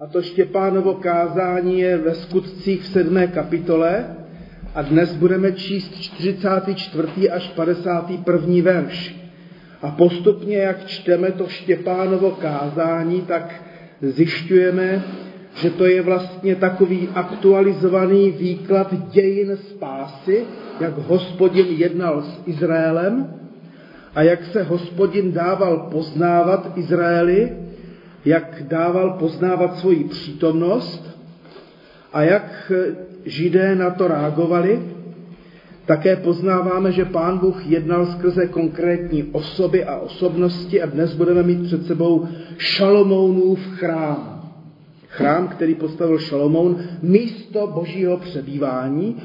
A to Štěpánovo kázání je ve Skutcích v 7. kapitole a dnes budeme číst 44. až 51. verš. A postupně, jak čteme to Štěpánovo kázání, tak zjišťujeme, že to je vlastně takový aktualizovaný výklad dějin spásy, jak Hospodin jednal s Izraelem a jak se Hospodin dával poznávat Izraeli, jak dával poznávat svoji přítomnost a jak Židé na to reagovali. Také poznáváme, že Pán Bůh jednal skrze konkrétní osoby a osobnosti a dnes budeme mít před sebou Šalomounův chrám. Chrám, který postavil Šalomoun, místo božího přebývání,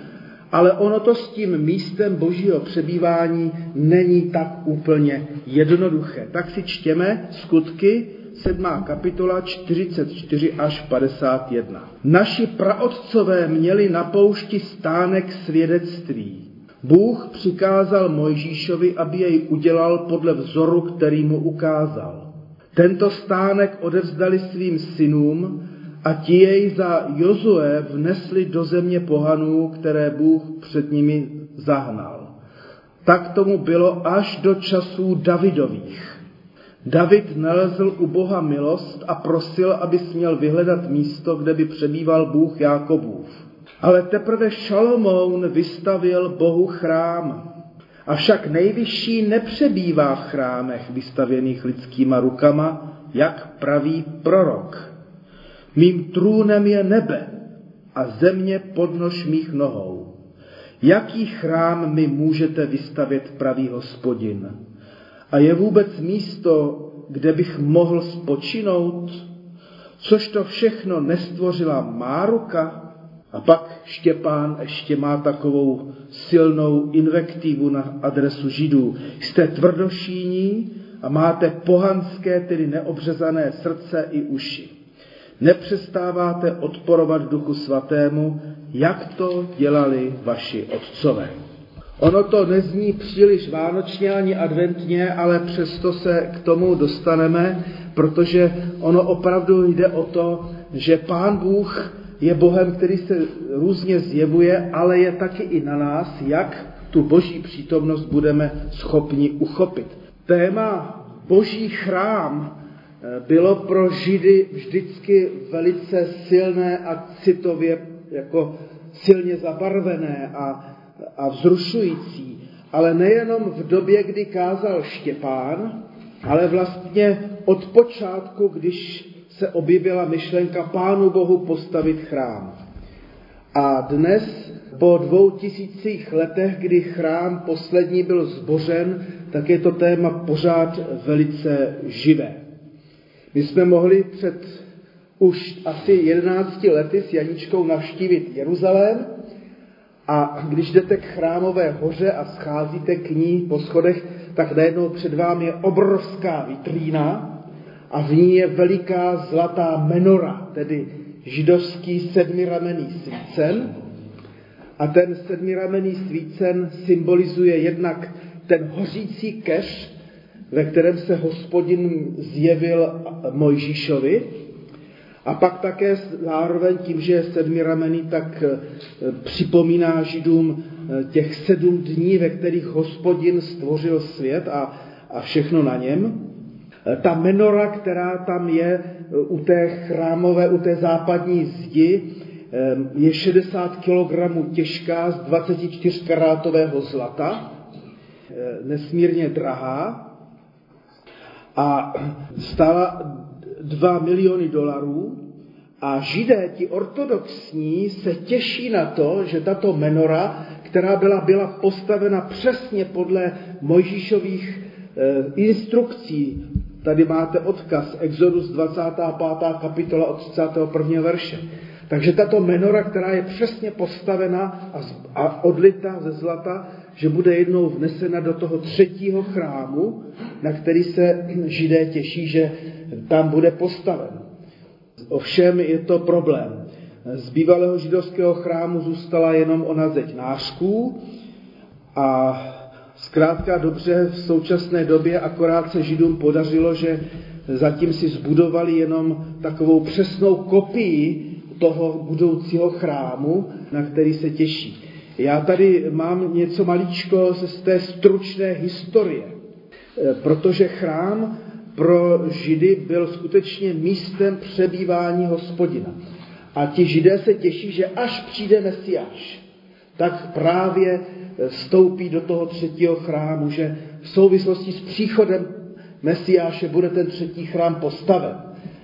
ale ono to s tím místem božího přebývání není tak úplně jednoduché. Tak si čtěme Skutky, 7. kapitola, 44 až 51. Naši praotcové měli na poušti stánek svědectví. Bůh přikázal Mojžíšovi, aby jej udělal podle vzoru, který mu ukázal. Tento stánek odevzdali svým synům, a ti jej za Jozué vnesli do země pohanů, které Bůh před nimi zahnal. Tak tomu bylo až do časů Davidových. David nalezl u Boha milost a prosil, aby směl vyhledat místo, kde by přebýval Bůh Jákobův. Ale teprve Šalomoun vystavěl Bohu chrám. Avšak nejvyšší nepřebývá v chrámech vystavěných lidskýma rukama, jak praví prorok. Mým trůnem je nebe a země podnož mých nohou. Jaký chrám mi můžete vystavět, pravý Hospodin? A je vůbec místo, kde bych mohl spočinout? Což to všechno nestvořila má ruka? A pak Štěpán ještě má takovou silnou invektivu na adresu Židů. Jste tvrdošíní a máte pohanské, tedy neobřezané srdce i uši. Nepřestáváte odporovat Duchu Svatému, jak to dělali vaši otcové. Ono to nezní příliš vánočně ani adventně, ale přesto se k tomu dostaneme, protože ono opravdu jde o to, že Pán Bůh je Bohem, který se různě zjevuje, ale je taky i na nás, jak tu boží přítomnost budeme schopni uchopit. Téma boží chrám bylo pro Židy vždycky velice silné a citově jako silně zabarvené a vzrušující. Ale nejenom v době, kdy kázal Štěpán, ale vlastně od počátku, když se objevila myšlenka Pánu Bohu postavit chrám. A dnes, po 2000 letech, kdy chrám poslední byl zbořen, tak je to téma pořád velice živé. My jsme mohli před už asi 11 lety s Janíčkou navštívit Jeruzalém a když jdete k Chrámové hoře a scházíte k ní po schodech, tak najednou před vámi je obrovská vitrína a v ní je veliká zlatá menora, tedy židovský sedmiramenný svícen. A ten sedmiramenný svícen symbolizuje jednak ten hořící keř, ve kterém se Hospodin zjevil Mojžíšovi. A pak také zároveň tím, že je sedmiramenný, tak připomíná Židům těch 7 dní, ve kterých Hospodin stvořil svět a všechno na něm. Ta menora, která tam je u té chrámové, u té západní zdi, je 60 kg těžká z 24karátového zlata, nesmírně drahá, a stála $2 miliony a Židé, ti ortodoxní, se těší na to, že tato menora, která byla postavena přesně podle Mojžíšových instrukcí, tady máte odkaz, Exodus 25. kapitola od 31. verše. Takže tato menora, která je přesně postavena a odlita ze zlata, že bude jednou vnesena do toho 3. chrámu, na který se Židé těší, že tam bude postaven. Ovšem je to problém. Z bývalého židovského chrámu zůstala jenom ona zeď nářků a zkrátka dobře v současné době akorát se Židům podařilo, že zatím si zbudovali jenom takovou přesnou kopii toho budoucího chrámu, na který se těší. Já tady mám něco maličko z té stručné historie, protože chrám pro Židy byl skutečně místem přebývání Hospodina. A ti Židé se těší, že až přijde Mesiáš, tak právě vstoupí do toho třetího chrámu, že v souvislosti s příchodem Mesiáše bude ten třetí chrám postaven.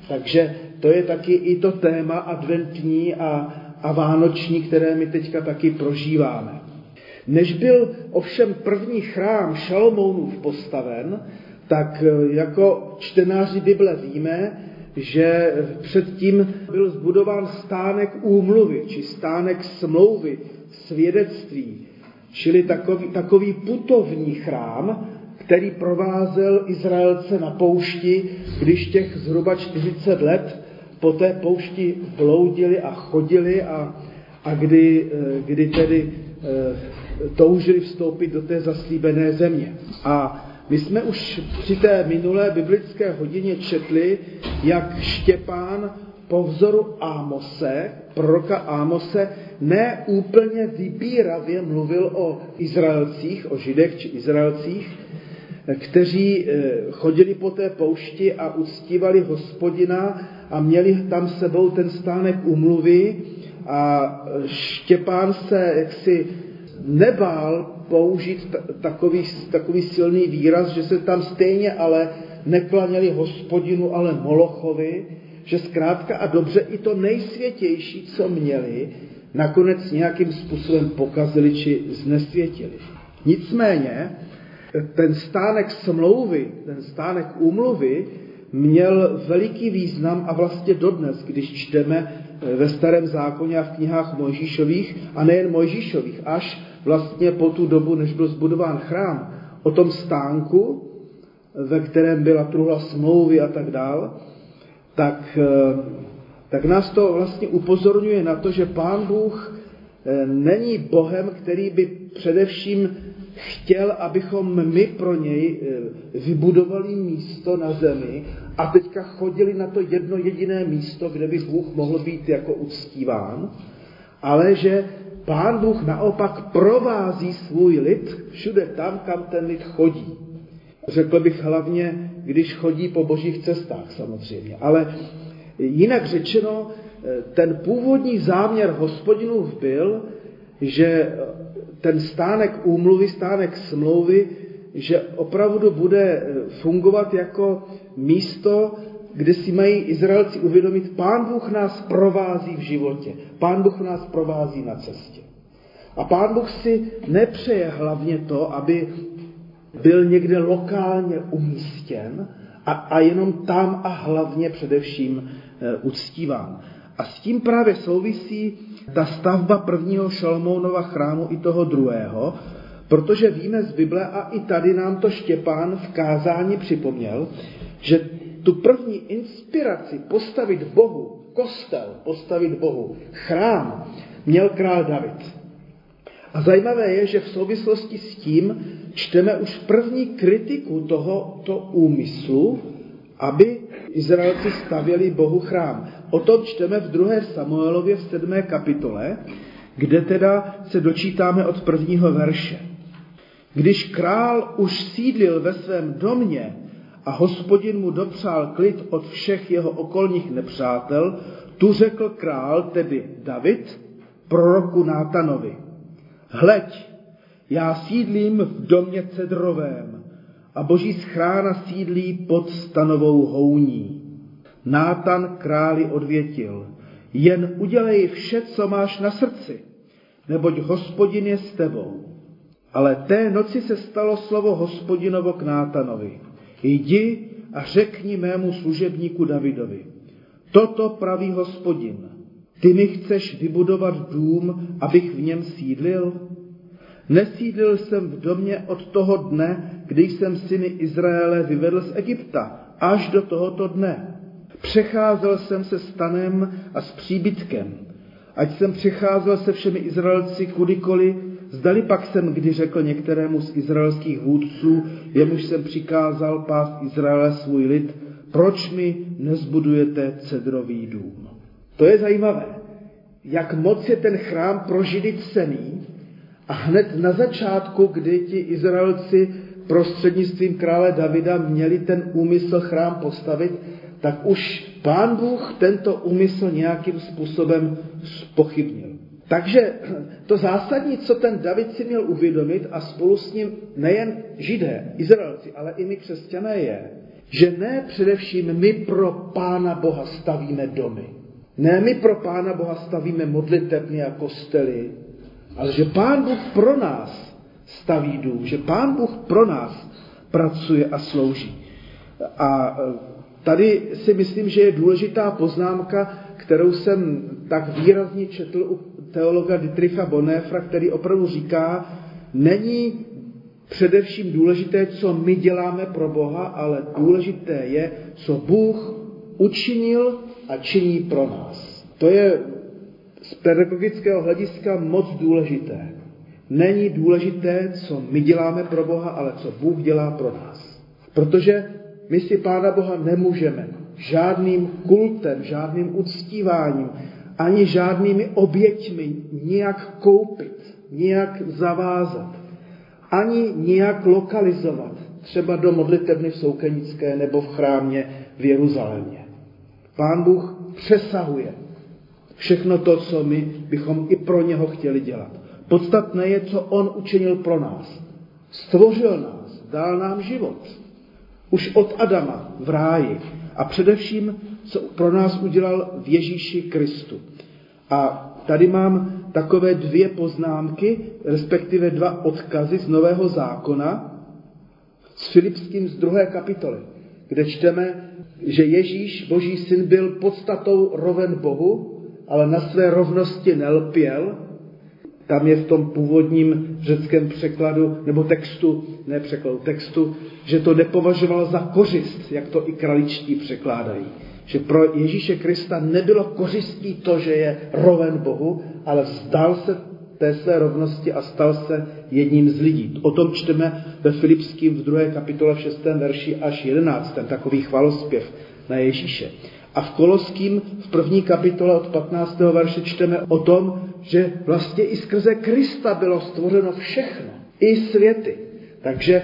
Takže to je taky i to téma adventní a vánoční, které my teďka taky prožíváme. Než byl ovšem první chrám Šalomounův postaven, tak jako čtenáři Bible víme, že předtím byl zbudován stánek úmluvy, či stánek smlouvy, svědectví, čili takový putovní chrám, který provázel Izraelce na poušti, když těch zhruba 40 let po té poušti bloudili a chodili a kdy tedy toužili vstoupit do té zaslíbené země. A my jsme už při té minulé biblické hodině četli, jak Štěpán po vzoru Amose, proroka Amose, ne úplně vybíravě mluvil o Izraelcích, o Židech či Izraelcích, kteří chodili po té poušti a uctívali Hospodina a měli tam sebou ten stánek úmluvy, a Štěpán se jaksi nebál použít takový silný výraz, že se tam stejně ale neklaněli Hospodinu, ale Molochovi, že zkrátka a dobře i to nejsvětější, co měli, nakonec nějakým způsobem pokazili či znesvětili. Nicméně ten stánek smlouvy, ten stánek úmluvy měl veliký význam a vlastně dodnes, když čteme ve Starém zákoně a v knihách Mojžíšových, a nejen Mojžíšových, až vlastně po tu dobu, než byl zbudován chrám, o tom stánku, ve kterém byla truhla smlouvy a tak dál, tak nás to vlastně upozorňuje na to, že Pán Bůh není Bohem, který by především chtěl, abychom my pro něj vybudovali místo na zemi a teďka chodili na to jedno jediné místo, kde by Bůh mohl být jako uctíván, ale že Pán Bůh naopak provází svůj lid všude tam, kam ten lid chodí. Řekl bych hlavně, když chodí po božích cestách samozřejmě, ale jinak řečeno, ten původní záměr Hospodinův byl, že ten stánek úmluvy, stánek smlouvy, že opravdu bude fungovat jako místo, kde si mají Izraelci uvědomit, Pán Bůh nás provází v životě, Pán Bůh nás provází na cestě. A Pán Bůh si nepřeje hlavně to, aby byl někde lokálně umístěn a jenom tam a hlavně především uctíván. A s tím právě souvisí ta stavba prvního Šalomounova chrámu i toho druhého, protože víme z Bible, a i tady nám to Štěpán v kázání připomněl, že tu první inspiraci postavit Bohu, kostel postavit Bohu, chrám, měl král David. A zajímavé je, že v souvislosti s tím čteme už první kritiku tohoto úmyslu, aby Izraelci stavěli Bohu chrám. O tom čteme v 2. Samuelově v 7. kapitole, kde teda se dočítáme od 1. verše. Když král už sídlil ve svém domě a Hospodin mu dopřál klid od všech jeho okolních nepřátel, tu řekl král, tedy David, proroku Nátanovi: Hleď, já sídlím v domě cedrovém a boží schrána sídlí pod stanovou houní. Nátan králi odvětil: Jen udělej vše, co máš na srdci, neboť Hospodin je s tebou. Ale té noci se stalo slovo Hospodinovo k Nátanovi: Jdi a řekni mému služebníku Davidovi: Toto praví Hospodin, ty mi chceš vybudovat dům, abych v něm sídlil? Nesídlil jsem v domě od toho dne, kdy jsem syny Izraele vyvedl z Egypta, až do tohoto dne. Přecházel jsem se stanem a s příbytkem, ať jsem přecházel se všemi Izraelci kudykoliv, zdali pak jsem kdy řekl některému z izraelských vůdců, jemuž jsem přikázal pást Izraele svůj lid, proč mi nezbudujete cedrový dům? To je zajímavé, jak moc je ten chrám pro Židy cenný a hned na začátku, kdy ti Izraelci prostřednictvím krále Davida měli ten úmysl chrám postavit, tak už Pán Bůh tento úmysl nějakým způsobem zpochybnil. Takže to zásadní, co ten David si měl uvědomit a spolu s ním nejen Židé, Izraelci, ale i my křesťané je, že ne především my pro Pána Boha stavíme domy. Ne my pro Pána Boha stavíme modlitebny a kostely, ale že Pán Bůh pro nás staví dům, že Pán Bůh pro nás pracuje a slouží. A tady si myslím, že je důležitá poznámka, kterou jsem tak výrazně četl u teologa Dietricha Bonhoeffera, který opravdu říká, není především důležité, co my děláme pro Boha, ale důležité je, co Bůh učinil a činí pro nás. To je z pedagogického hlediska moc důležité. Není důležité, co my děláme pro Boha, ale co Bůh dělá pro nás. Protože my si Pána Boha nemůžeme žádným kultem, žádným uctíváním, ani žádnými oběťmi nijak koupit, nijak zavázat, ani nijak lokalizovat, třeba do modlitebny v Soukenické nebo v chrámě v Jeruzalémě. Pán Bůh přesahuje všechno to, co my bychom i pro něho chtěli dělat. Podstatné je, co on učinil pro nás. Stvořil nás, dal nám život. Už od Adama v ráji. A především, co pro nás udělal v Ježíši Kristu. A tady mám takové dvě poznámky, respektive dva odkazy z Nového zákona s Filipským z 2. kapitoly, kde čteme, že Ježíš, Boží syn, byl podstatou roven Bohu, ale na své rovnosti nelpěl. Tam je v tom původním řeckém překladu, nebo textu, ne překladu, textu, že to nepovažoval za kořist, jak to i kraličtí překládají. Že pro Ježíše Krista nebylo kořistí to, že je roven Bohu, ale vzdal se té své rovnosti a stal se jedním z lidí. O tom čteme ve Filipským v 2. kapitole v 6. verši až 11. Takový chvalospěv na Ježíše. A v Koloským v 1. kapitole od 15. verše čteme o tom, že vlastně i skrze Krista bylo stvořeno všechno, i světy. Takže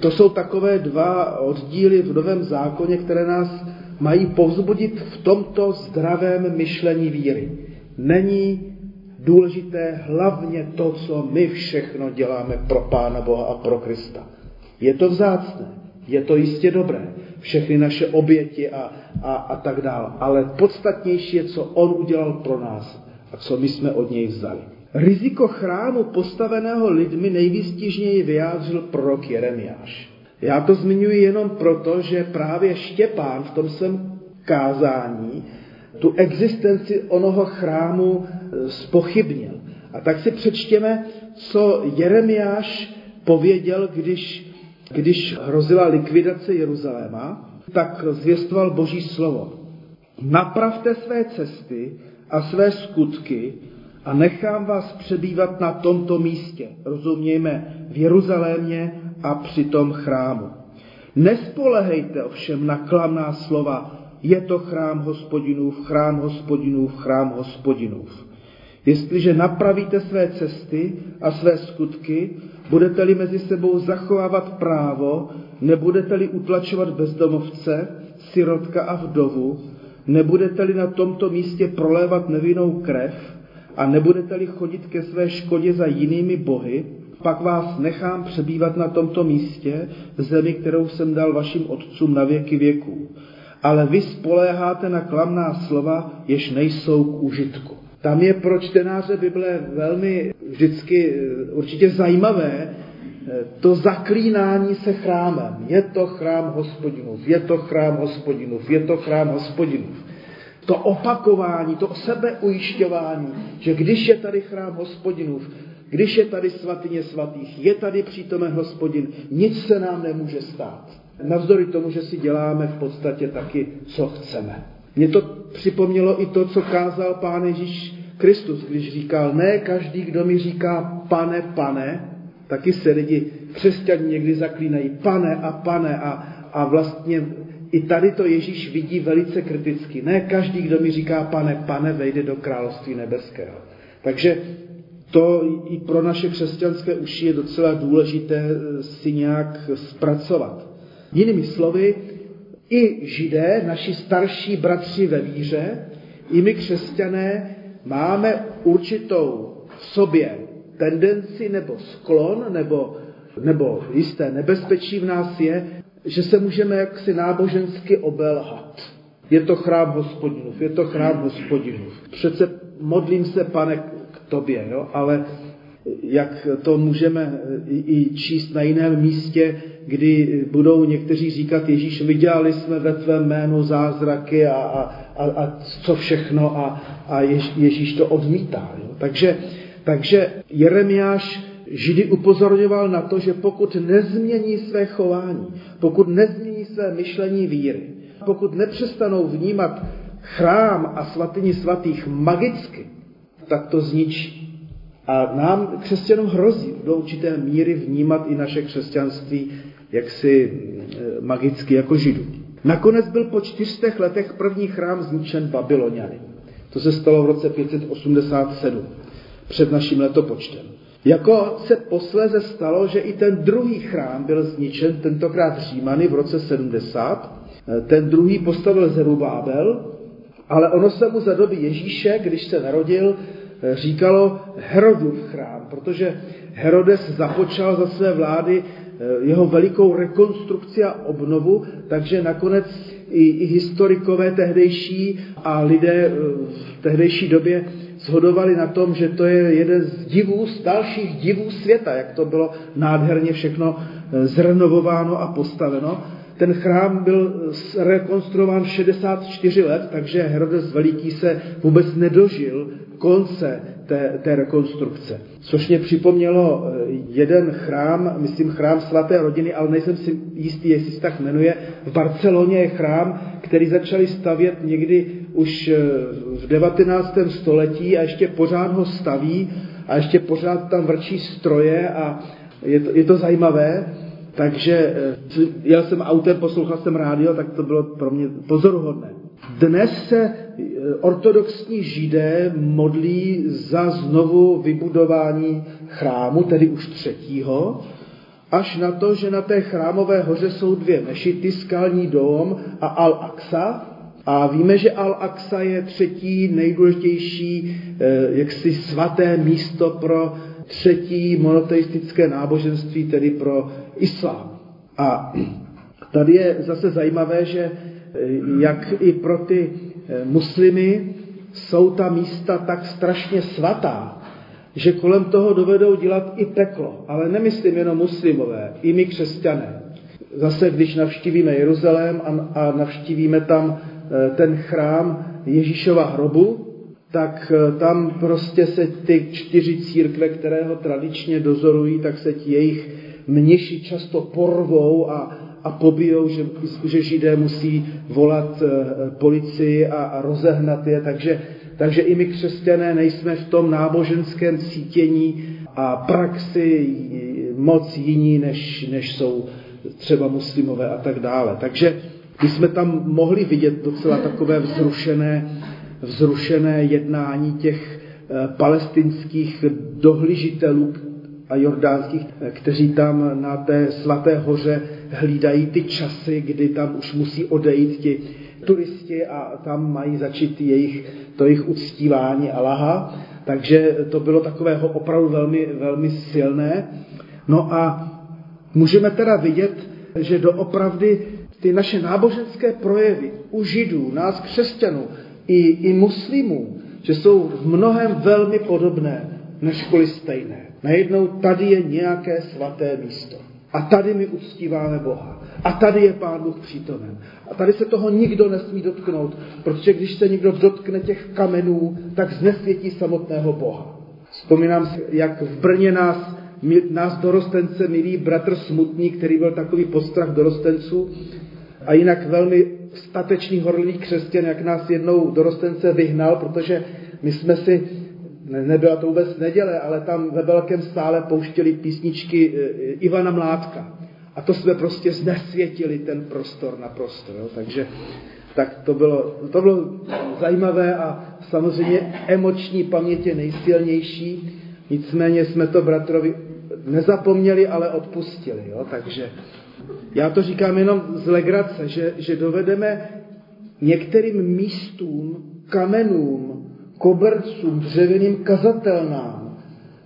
to jsou takové dva oddíly v Novém zákoně, které nás mají povzbudit v tomto zdravém myšlení víry. Není důležité hlavně to, co my všechno děláme pro Pána Boha a pro Krista. Je to vzácné, je to jistě dobré, všechny naše oběti a tak dále. Ale podstatnější je, co on udělal pro nás a co my jsme od něj vzali. Riziko chrámu postaveného lidmi nejvýstižněji vyjádřil prorok Jeremiáš. Já to zmiňuji jenom proto, že právě Štěpán v tom svém kázání tu existenci onoho chrámu zpochybnil. A tak si přečtěme, co Jeremiáš pověděl, když hrozila likvidace Jeruzaléma, tak zvěstoval Boží slovo. Napravte své cesty a své skutky a nechám vás přebývat na tomto místě, rozumějme, v Jeruzalémě a při tom chrámu. Nespolehejte ovšem na klamná slova, je to chrám Hospodinův, chrám Hospodinův, chrám Hospodinův. Jestliže napravíte své cesty a své skutky, budete-li mezi sebou zachovávat právo, nebudete-li utlačovat bezdomovce, sirotka a vdovu, nebudete-li na tomto místě prolévat nevinnou krev a nebudete-li chodit ke své škodě za jinými bohy, pak vás nechám přebývat na tomto místě v zemi, kterou jsem dal vašim otcům na věky věků. Ale vy spoléháte na klamná slova, jež nejsou k užitku. Tam je pro čtenáře Bible velmi vždycky určitě zajímavé to zaklínání se chrámem. Je to chrám Hospodinův, je to chrám Hospodinův, je to chrám Hospodinův. To opakování, to sebeujišťování, že když je tady chrám Hospodinův, když je tady svatyně svatých, je tady přítomen Hospodin, nic se nám nemůže stát. Navzdory tomu, že si děláme v podstatě taky, co chceme. Mě to připomnělo i to, co kázal Pán Ježíš Kristus, když říkal, ne každý, kdo mi říká pane, pane, taky se lidi křesťané někdy zaklínají pane a vlastně i tady to Ježíš vidí velice kriticky. Ne každý, kdo mi říká pane, pane, vejde do království nebeského. Takže to i pro naše křesťanské uši je docela důležité si nějak zpracovat. Jinými slovy, i Židé, naši starší bratři ve víře, i my křesťané máme určitou v sobě tendenci nebo sklon nebo jisté nebezpečí v nás je, že se můžeme jaksi nábožensky obelhat. Je to chrám Hospodinův, je to chrám Hospodinův. Přece modlím se, pane, k tobě, jo? Ale jak to můžeme i číst na jiném místě, kdy budou někteří říkat Ježíš, viděli jsme ve tvém jménu zázraky a co všechno a Ježíš to odmítá. Jo? Takže Jeremiáš Židy upozorňoval na to, že pokud nezmění své chování, pokud nezmění své myšlení víry, pokud nepřestanou vnímat chrám a svatyni svatých magicky, tak to zničí. A nám, křesťanům, hrozí do určité míry vnímat i naše křesťanství jaksi magicky jako Židů. Nakonec byl po 400 letech první chrám zničen Babyloniany. To se stalo v roce 587 před naším letopočtem. Jako se posléze stalo, že i ten druhý chrám byl zničen, tentokrát Římany v roce 70. Ten druhý postavil Zerubábel, ale ono se mu za doby Ježíše, když se narodil, říkalo Herodův chrám, protože Herodes započal za své vlády jeho velikou rekonstrukci a obnovu, takže nakonec i historikové tehdejší a lidé v tehdejší době shodovali na tom, že to je jeden z divů, z dalších divů světa, jak to bylo nádherně všechno zrenovováno a postaveno. Ten chrám byl rekonstruován 64 let, takže Herodes Veliký se vůbec nedožil konce té rekonstrukce. Což mě připomnělo jeden chrám, myslím chrám svaté rodiny, ale nejsem si jistý, jestli se tak jmenuje. V Barceloně je chrám, který začali stavět někdy už v 19. století a ještě pořád ho staví a ještě pořád tam vrčí stroje a je to zajímavé. Takže jel jsem autem, poslouchal jsem rádio, tak to bylo pro mě pozoruhodné. Dnes se ortodoxní Židé modlí za znovu vybudování chrámu, tedy už třetího, až na to, že na té chrámové hoře jsou dvě mešity, Skalní dóm a Al-Aqsa. A víme, že Al-Aqsa je třetí nejdůležitější jaksi svaté místo pro třetí monoteistické náboženství, tedy pro islám. A tady je zase zajímavé, že jak i pro ty muslimy jsou ta místa tak strašně svatá, že kolem toho dovedou dělat i peklo. Ale nemyslím jenom muslimové, i my křesťané. Zase, když navštívíme Jeruzalém a navštívíme tam ten chrám Ježíšova hrobu, tak tam prostě se ty 4 církve, které ho tradičně dozorují, tak se ti jejich mniši často porvou a pobijou, že Židé musí volat policii a rozehnat je. Takže i my křesťané nejsme v tom náboženském cítění a praxi moc jiní, než jsou třeba muslimové a tak dále. Takže my jsme tam mohli vidět docela takové vzrušené jednání těch palestinských dohlížitelů a jordánských, kteří tam na té svaté hoře hlídají ty časy, kdy tam už musí odejít ti turisti a tam mají začít jejich uctívání Alláha. Takže to bylo takového opravdu velmi, velmi silné. No a můžeme teda vidět, že doopravdy ty naše náboženské projevy u Židů, nás křesťanů, i muslimů, že jsou v mnohem velmi podobné, než kvůli stejné. Najednou tady je nějaké svaté místo. A tady my uctíváme Boha. A tady je Pán Bůh přítomen. A tady se toho nikdo nesmí dotknout, protože když se někdo dotkne těch kamenů, tak znesvětí samotného Boha. Vzpomínám si, jak v Brně nás dorostence milý bratr Smutný, který byl takový postrach dorostenců, a jinak velmi statečný horlivý křesťan, jak nás jednou dorostence vyhnal, protože my jsme si, nebyla to vůbec neděle, ale tam ve Belkem stále pouštěli písničky Ivana Mládka. A to jsme prostě znesvětili ten prostor naprosto. Jo? Takže tak to bylo zajímavé a samozřejmě emoční paměť je nejsilnější. Nicméně jsme to bratrovi nezapomněli, ale odpustili. Jo? Takže já to říkám jenom z legrace, že dovedeme některým místům, kamenům, kobercům, dřevěným kazatelnám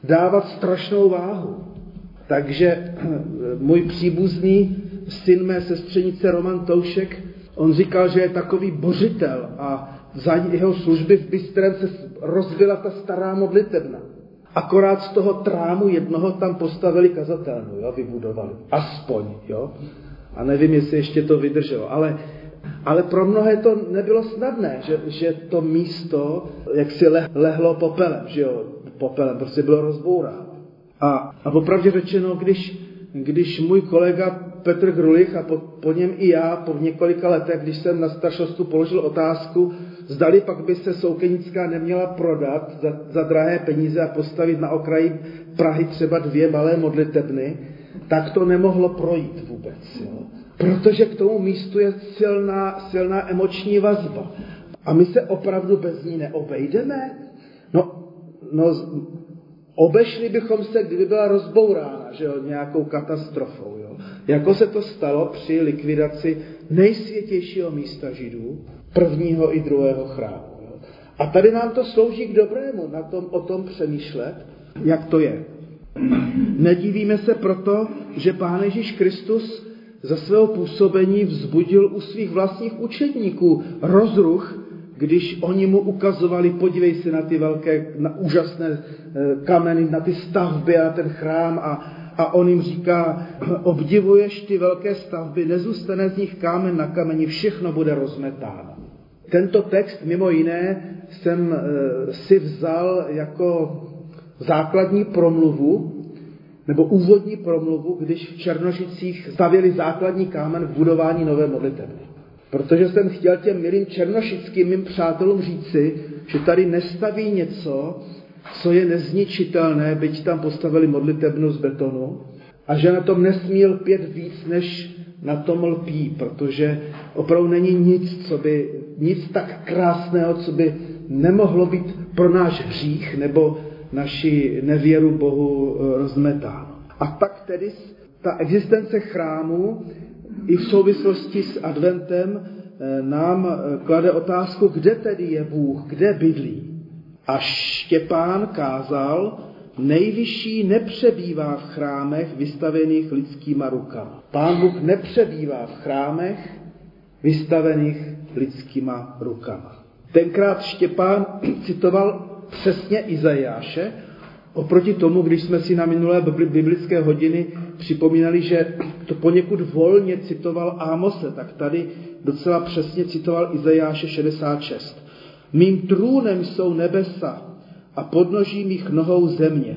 dávat strašnou váhu. Takže můj příbuzný, syn mé sestřenice Roman Toušek, on říkal, že je takový bořitel a za jeho služby v Bystrém se rozvila ta stará modlitebna. Akorát z toho trámu jednoho tam postavili kazatelnu, jo, vybudovali. Aspoň, jo. A nevím, jestli ještě to vydrželo, ale pro mnohé to nebylo snadné, že to místo jaksi lehlo popelem, že jo, popelem, prostě bylo rozbouráno. A opravdu řečeno, když můj kolega Petr Grulich a po něm i já po několika letech, když jsem na staršostu položil otázku, zdali pak by se Soukenická neměla prodat za drahé peníze a postavit na okraji Prahy třeba 2 malé modlitebny, tak to nemohlo projít vůbec. Jo? Protože k tomu místu je silná emoční vazba. A my se opravdu bez ní neobejdeme? No obešli bychom se, kdyby byla rozbourána, že jo, nějakou katastrofou. Jo. Jako se to stalo při likvidaci nejsvětějšího místa židů, prvního i druhého chrámu. Jo. A tady nám to slouží k dobrému, o tom přemýšlet, jak to je. Nedivíme se proto, že Pán Ježíš Kristus za svého působení vzbudil u svých vlastních učedníků rozruch, když oni mu ukazovali, podívej se na ty velké, na úžasné kameny, na ty stavby a ten chrám a on jim říká, obdivuješ ty velké stavby, nezůstane z nich kámen na kameni, všechno bude rozmetáno. Tento text mimo jiné jsem si vzal jako základní promluvu, nebo úvodní promluvu, když v Černošicích stavěli základní kámen v budování nové modlitevny. Protože jsem chtěl těm milým černošickým mým přátelům říci, že tady nestaví něco, co je nezničitelné, byť tam postavili modlitebnu z betonu, a že na tom nesmí lpět víc, než na tom lpí, protože opravdu není nic tak krásného, co by nemohlo být pro náš hřích nebo naši nevěru Bohu rozmetáno. A tak tedy ta existence chrámu i v souvislosti s adventem nám klade otázku, kde tedy je Bůh, kde bydlí. A Štěpán kázal, nejvyšší nepřebývá v chrámech vystavených lidskýma rukama. Pán Bůh nepřebývá v chrámech vystavených lidskýma rukama. Tenkrát Štěpán citoval přesně Izajáše, oproti tomu, když jsme si na minulé biblické hodiny připomínali, že to poněkud volně citoval Amose, tak tady docela přesně citoval Izajáše 66. Mým trůnem jsou nebesa a podnoží mých nohou země.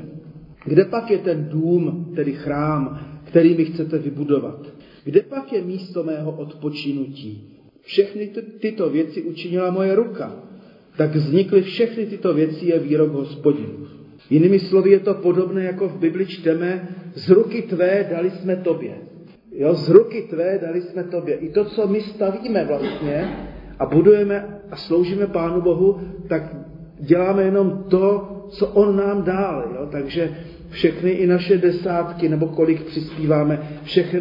Kde pak je ten dům, tedy chrám, který mi chcete vybudovat? Kde pak je místo mého odpočinutí? Všechny tyto věci učinila moje ruka. Tak vznikly všechny tyto věci, je výrok Hospodinův. Jinými slovy je to podobné, jako v Bibli čteme, z ruky tvé dali jsme tobě. Jo, z ruky tvé dali jsme tobě. I to, co my stavíme vlastně a budujeme a sloužíme Pánu Bohu, tak děláme jenom to, co on nám dal. Jo? Takže všechny i naše desátky, nebo kolik přispíváme, všechny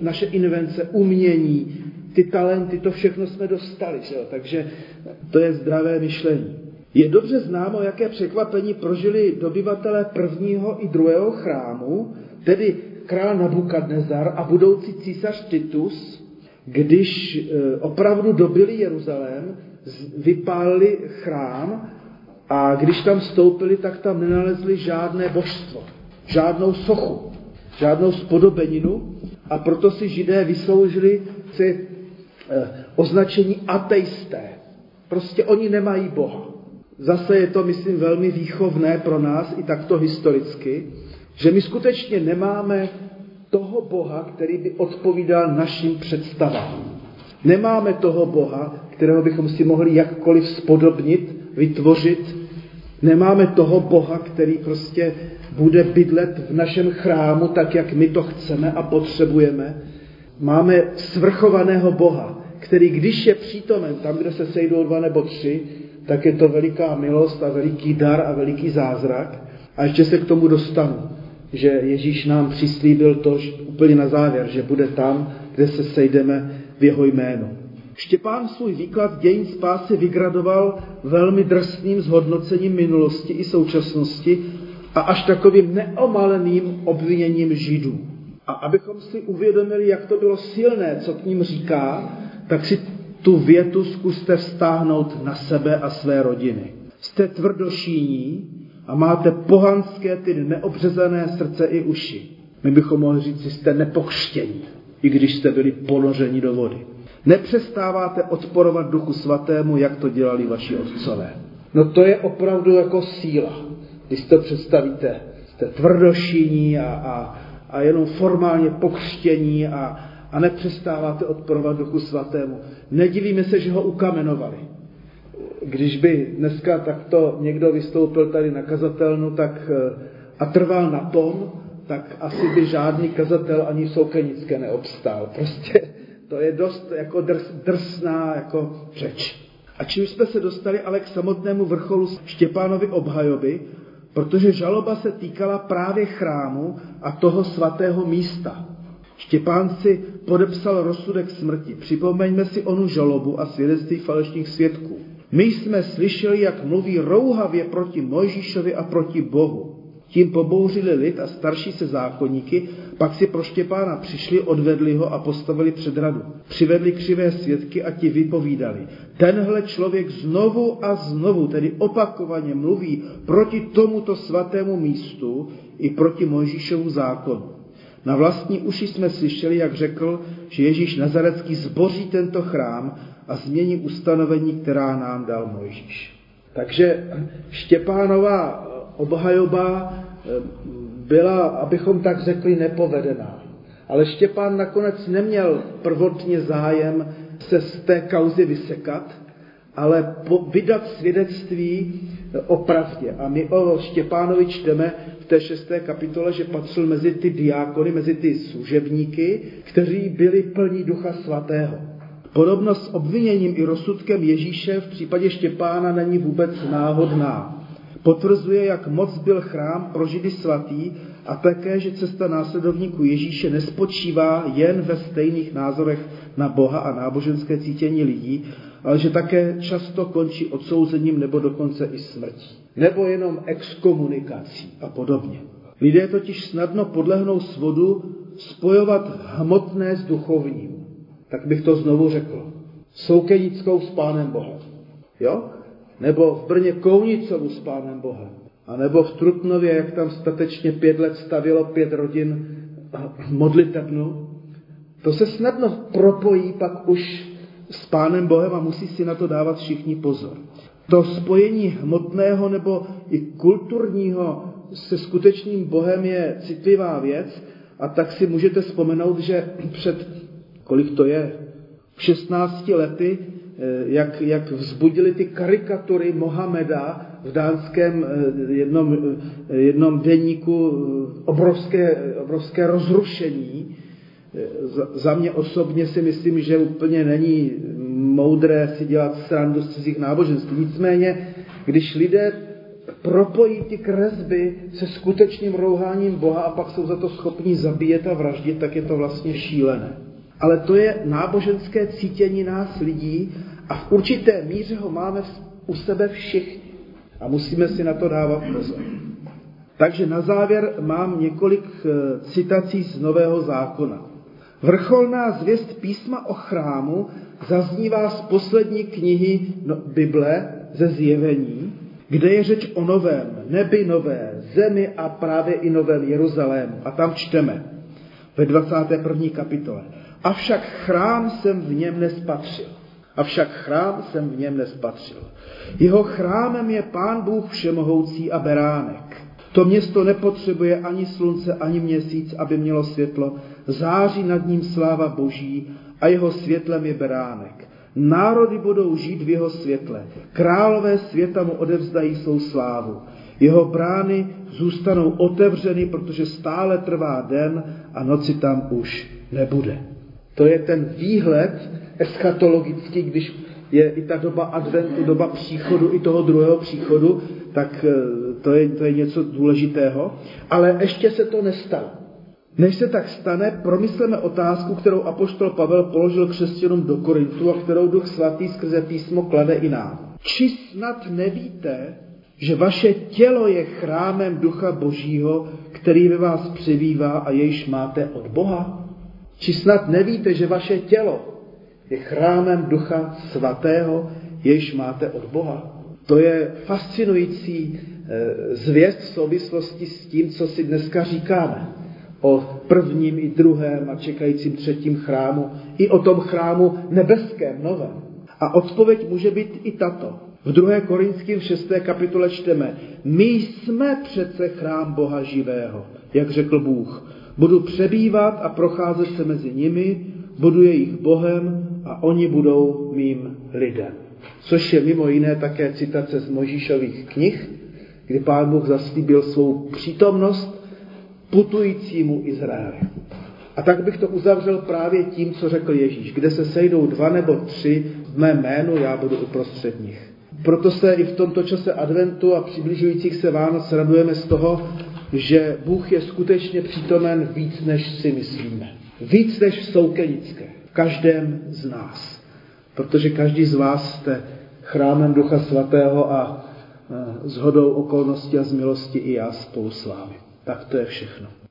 naše invence, umění, ty talenty, to všechno jsme dostali. Jo? Takže to je zdravé myšlení. Je dobře známo, jaké překvapení prožili dobyvatelé prvního i druhého chrámu, tedy král Nabukadnezar a budoucí císař Titus, když opravdu dobyli Jeruzalém, vypálili chrám a když tam vstoupili, tak tam nenalezli žádné božstvo, žádnou sochu, žádnou spodobeninu a proto si Židé vysloužili si označení ateisté. Prostě oni nemají Boha. Zase je to, myslím, velmi výchovné pro nás i takto historicky, že my skutečně nemáme toho Boha, který by odpovídal našim představám. Nemáme toho Boha, kterého bychom si mohli jakkoliv spodobnit, vytvořit, Nemáme toho Boha, který prostě bude bydlet v našem chrámu tak, jak my to chceme a potřebujeme. Máme svrchovaného Boha, který když je přítomen tam, kde se sejdou dva nebo tři, tak je to veliká milost a veliký dar a veliký zázrak. A ještě se k tomu dostanu, že Ježíš nám přislíbil to úplně na závěr, že bude tam, kde se sejdeme v jeho jménu. Štěpán svůj výklad dějin spásy vygradoval velmi drsným zhodnocením minulosti i současnosti a až takovým neomaleným obviněním Židů. A abychom si uvědomili, jak to bylo silné, co k ním říká, tak si tu větu zkuste vztáhnout na sebe a své rodiny. Jste tvrdošíní a máte pohanské, tedy neobřezané srdce i uši. My bychom mohli říct, že jste nepochštění, i když jste byli ponořeni do vody. Nepřestáváte odporovat Duchu Svatému, jak to dělali vaši otcové. No to je opravdu jako síla. Když to představíte, jste tvrdošíní a jenom formálně pokřtění a nepřestáváte odporovat Duchu Svatému. Nedivíme se, že ho ukamenovali. Když by dneska takto někdo vystoupil tady na kazatelnu tak, a trval na tom, tak asi by žádný kazatel ani v Soukenické neobstál. Prostě to je dost jako drsná jako řeč. A čím jsme se dostali ale k samotnému vrcholu Štěpánovy obhajoby, protože žaloba se týkala právě chrámu a toho svatého místa. Štěpán si podepsal rozsudek smrti. Připomeňme si onu žalobu a svědectví falešných svědků. My jsme slyšeli, jak mluví rouhavě proti Mojžíšovi a proti Bohu. Tím pobouřili lid a starší se zákonníky, pak si pro Štěpána přišli, odvedli ho a postavili před radu. Přivedli křivé svědky a ti vypovídali. Tenhle člověk znovu a znovu, tedy opakovaně mluví proti tomuto svatému místu i proti Mojžíšovu zákonu. Na vlastní uši jsme slyšeli, jak řekl, že Ježíš Nazarecký zboří tento chrám a změní ustanovení, která nám dal Mojžíš. Takže Štěpánova obhajoba byla, abychom tak řekli, nepovedená. Ale Štěpán nakonec neměl prvotně zájem se z té kauzy vysekat, ale vydat svědectví o pravdě. A my o Štěpánovi čteme v té 6. kapitole, že patřil mezi ty diákony, mezi ty služebníky, kteří byli plní Ducha Svatého. Podobnost s obviněním i rozsudkem Ježíše v případě Štěpána není vůbec náhodná. Potvrzuje, jak moc byl chrám pro Židy svatý a také, že cesta následovníků Ježíše nespočívá jen ve stejných názorech na Boha a náboženské cítění lidí, ale že také často končí odsouzením nebo dokonce i smrtí. Nebo jenom exkomunikací a podobně. Lidé totiž snadno podlehnou svodu spojovat hmotné s duchovním. Tak bych to znovu řekl. Soukenickou s Pánem Bohem. Jo? Nebo v Brně Kounicovu s Pánem Bohem. A nebo v Trutnově, jak tam statečně 5 let stavělo 5 rodin modlitebnu. To se snadno propojí pak už s Pánem Bohem a musí si na to dávat všichni pozor. To spojení hmotného nebo i kulturního se skutečným Bohem je citlivá věc a tak si můžete vzpomenout, že před, kolik to je, 16 lety, jak vzbudili ty karikatury Mohameda v dánském jednom denníku obrovské rozrušení. Za mě osobně si myslím, že úplně není moudré si dělat srandu z cizích náboženství. Nicméně, když lidé propojí ty kresby se skutečným rouháním Boha a pak jsou za to schopni zabíjet a vraždit, tak je to vlastně šílené. Ale to je náboženské cítění nás lidí a v určité míře ho máme u sebe všichni. A musíme si na to dávat pozor. Takže na závěr mám několik citací z Nového zákona. Vrcholná zvěst písma o chrámu zaznívá z poslední knihy Bible ze Zjevení, kde je řeč o novém nebi, nové zemi a právě i novém Jeruzalému. A tam čteme ve 21. kapitole. Avšak chrám jsem v něm nespatřil. Jeho chrámem je Pán Bůh všemohoucí a beránek. To město nepotřebuje ani slunce, ani měsíc, aby mělo světlo. Září nad ním sláva Boží a jeho světlem je beránek. Národy budou žít v jeho světle. Králové světa mu odevzdají svou slávu. Jeho brány zůstanou otevřeny, protože stále trvá den a noci tam už nebude. To je ten výhled eschatologický, když je i ta doba adventu, doba příchodu, i toho druhého příchodu, tak to je něco důležitého. Ale ještě se to nestalo. Než se tak stane, promysleme otázku, kterou apoštol Pavel položil křesťanům do Korintu a kterou Duch Svatý skrze písmo klade i nám. Či snad nevíte, že vaše tělo je chrámem Ducha Božího, který ve vás přibývá a jejž máte od Boha? Či snad nevíte, že vaše tělo je chrámem Ducha Svatého, jejž máte od Boha? To je fascinující zvěst v souvislosti s tím, co si dneska říkáme. O prvním i druhém a čekajícím třetím chrámu, i o tom chrámu nebeském, novém. A odpověď může být i tato. V 2. Korinským 6. kapitole čteme: My jsme přece chrám Boha živého, jak řekl Bůh. Budu přebývat a procházet se mezi nimi, budu jejich Bohem a oni budou mým lidem. Což je mimo jiné také citace z Mojžíšových knih, kdy Pán Bůh zaslíbil svou přítomnost putujícímu Izraeli. A tak bych to uzavřel právě tím, co řekl Ježíš. Kde se sejdou 2 nebo 3 v mé jménu, já budu uprostřed nich. Proto se i v tomto čase adventu a přibližujících se Vánoc radujeme z toho, že Bůh je skutečně přítomen víc, než si myslíme. Víc než v Soukenické. V každém z nás. Protože každý z vás jste chrámem Ducha Svatého a shodou okolností a z milosti i já spolu s vámi. Tak to je všechno.